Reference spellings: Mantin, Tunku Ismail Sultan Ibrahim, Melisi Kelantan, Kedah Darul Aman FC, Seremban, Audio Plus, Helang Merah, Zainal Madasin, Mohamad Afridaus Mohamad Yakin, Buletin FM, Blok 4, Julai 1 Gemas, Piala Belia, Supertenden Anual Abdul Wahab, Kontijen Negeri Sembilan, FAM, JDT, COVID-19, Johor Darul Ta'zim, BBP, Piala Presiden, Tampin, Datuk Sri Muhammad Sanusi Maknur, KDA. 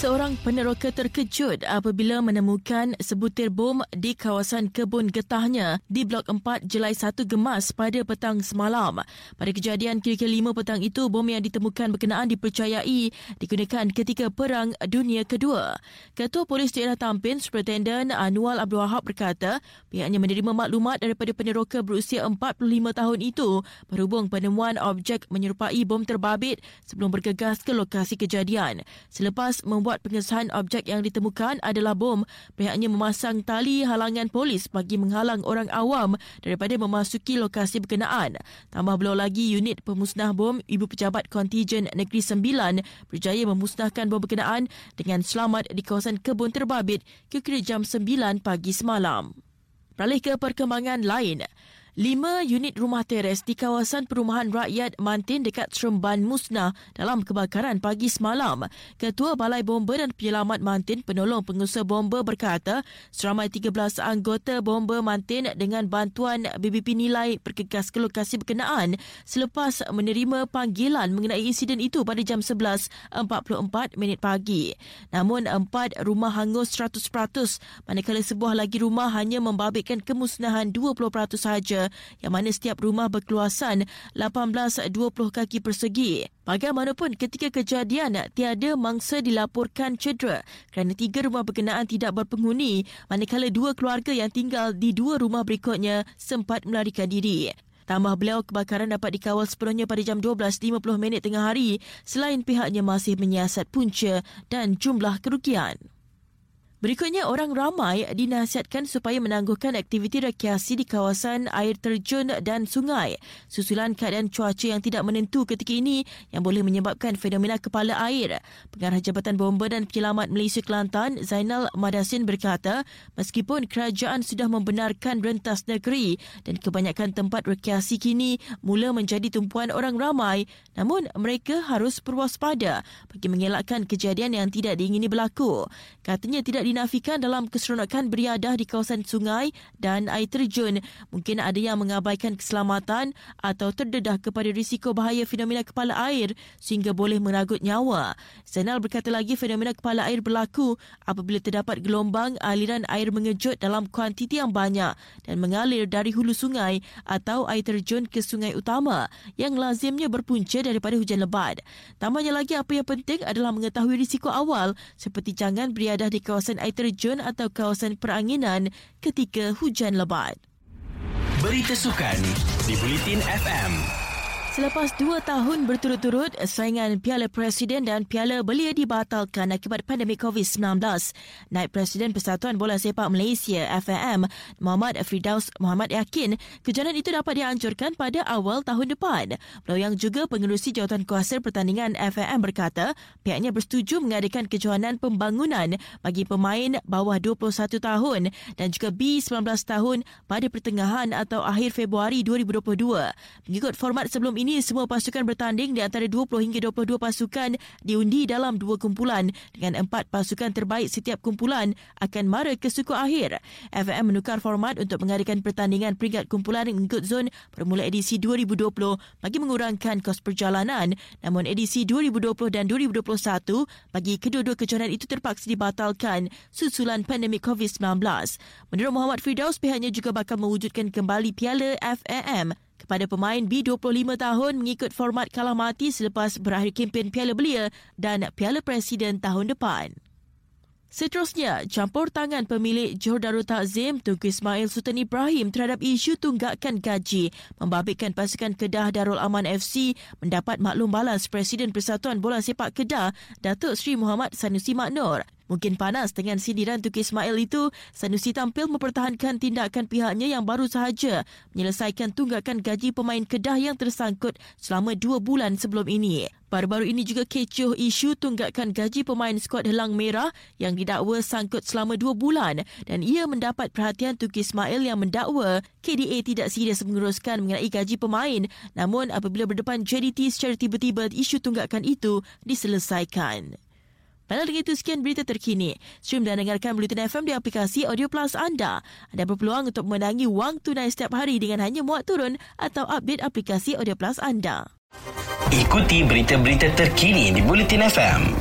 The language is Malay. Seorang peneroka terkejut apabila menemukan sebutir bom di kawasan kebun getahnya di Blok 4 Julai 1 Gemas pada petang semalam. Pada kejadian kira-kira 5 petang itu, bom yang ditemukan berkenaan dipercayai digunakan ketika Perang Dunia Kedua. Ketua Polis Daerah Tampin, Supertenden Anual Abdul Wahab berkata pihaknya menerima maklumat daripada peneroka berusia 45 tahun itu berhubung penemuan objek menyerupai bom terbabit sebelum bergegas ke lokasi kejadian. Selepas membuat pengesahan objek yang ditemukan adalah bom, pihaknya memasang tali halangan polis bagi menghalang orang awam daripada memasuki lokasi berkenaan. Tambah beliau lagi, unit pemusnah bom Ibu Pejabat Kontijen Negeri Sembilan berjaya memusnahkan bom berkenaan dengan selamat di kawasan kebun terbabit kira-kira jam 9 pagi semalam. Beralih ke perkembangan lain. 5 unit rumah teres di kawasan perumahan rakyat Mantin dekat Seremban musnah dalam kebakaran pagi semalam. Ketua Balai Bomber dan Penyelamat Mantin, penolong pengusaha bomber berkata seramai 13 anggota bomber Mantin dengan bantuan BBP Nilai bergegas ke lokasi berkenaan selepas menerima panggilan mengenai insiden itu pada jam 11.44 pagi. Namun 4 rumah hangus 100%, manakala sebuah lagi rumah hanya membabitkan kemusnahan 20% sahaja, yang mana setiap rumah berkeluasan 18-20 kaki persegi. Bagaimanapun, ketika kejadian tiada mangsa dilaporkan cedera kerana 3 rumah berkenaan tidak berpenghuni, manakala 2 keluarga yang tinggal di 2 rumah berikutnya sempat melarikan diri. Tambah beliau, kebakaran dapat dikawal sepenuhnya pada jam 12.50 tengah hari selain pihaknya masih menyiasat punca dan jumlah kerugian. Berikutnya, orang ramai dinasihatkan supaya menangguhkan aktiviti rekreasi di kawasan air terjun dan sungai susulan keadaan cuaca yang tidak menentu ketika ini yang boleh menyebabkan fenomena kepala air. Pengarah Jabatan Bomber dan Penyelamat Melisi Kelantan, Zainal Madasin berkata, meskipun kerajaan sudah membenarkan rentas negeri dan kebanyakan tempat rekreasi kini mula menjadi tumpuan orang ramai, namun mereka harus berwaspada bagi mengelakkan kejadian yang tidak diingini berlaku. Katanya tidak dinafikan dalam keseronokan beriadah di kawasan sungai dan air terjun. Mungkin ada yang mengabaikan keselamatan atau terdedah kepada risiko bahaya fenomena kepala air sehingga boleh meragut nyawa. Zainal berkata lagi, fenomena kepala air berlaku apabila terdapat gelombang aliran air mengejut dalam kuantiti yang banyak dan mengalir dari hulu sungai atau air terjun ke sungai utama yang lazimnya berpunca daripada hujan lebat. Tambahnya lagi, apa yang penting adalah mengetahui risiko awal seperti jangan beriadah di kawasan air terjun atau kawasan peranginan ketika hujan lebat. Berita sukan di Buletin FM. Selepas 2 tahun berturut-turut, saingan Piala Presiden dan Piala Belia dibatalkan akibat pandemik COVID-19. Naib Presiden Persatuan Bola Sepak Malaysia (FAM), Mohamad Afridaus Mohamad Yakin, kejohanan itu dapat dianjurkan pada awal tahun depan. Beliau yang juga pengerusi jawatankuasa pertandingan FAM berkata pihaknya bersetuju mengadakan kejohanan pembangunan bagi pemain bawah 21 tahun dan juga B19 tahun pada pertengahan atau akhir Februari 2022. Mengikut format sebelum ini, semua pasukan bertanding di antara 20 hingga 22 pasukan diundi dalam 2 kumpulan dengan 4 pasukan terbaik setiap kumpulan akan mara ke suku akhir. FAM menukar format untuk mengadakan pertandingan peringkat kumpulan mengikut zon pada mula edisi 2020 bagi mengurangkan kos perjalanan. Namun edisi 2020 dan 2021 bagi kedua-dua kejohanan itu terpaksa dibatalkan susulan pandemik COVID-19. Menurut Mohamad Firdaus, pihaknya juga bakal mewujudkan kembali Piala FAM kepada pemain B25 tahun mengikut format kalah mati selepas berakhir kempen Piala Belia dan Piala Presiden tahun depan. Seterusnya, campur tangan pemilik Johor Darul Ta'zim Tunku Ismail Sultan Ibrahim terhadap isu tunggakan gaji membabitkan pasukan Kedah Darul Aman FC mendapat maklum balas Presiden Persatuan Bola Sepak Kedah, Datuk Sri Muhammad Sanusi Maknur. Mungkin panas dengan sindiran Tunku Ismail itu, Sanusi tampil mempertahankan tindakan pihaknya yang baru sahaja menyelesaikan tunggakan gaji pemain Kedah yang tersangkut selama 2 bulan sebelum ini. Baru-baru ini juga kecoh isu tunggakan gaji pemain skuad Helang Merah yang didakwa sangkut selama 2 bulan dan ia mendapat perhatian Tunku Ismail yang mendakwa KDA tidak serius menguruskan mengenai gaji pemain. Namun apabila berdepan JDT, secara tiba-tiba isu tunggakan itu diselesaikan. Baiklah, dengan itu sekian berita terkini. Stream dan dengarkan Buletin FM di aplikasi Audio Plus anda. Anda berpeluang untuk memenangi wang tunai setiap hari dengan hanya muat turun atau update aplikasi Audio Plus anda. Ikuti berita-berita terkini di Buletin FM.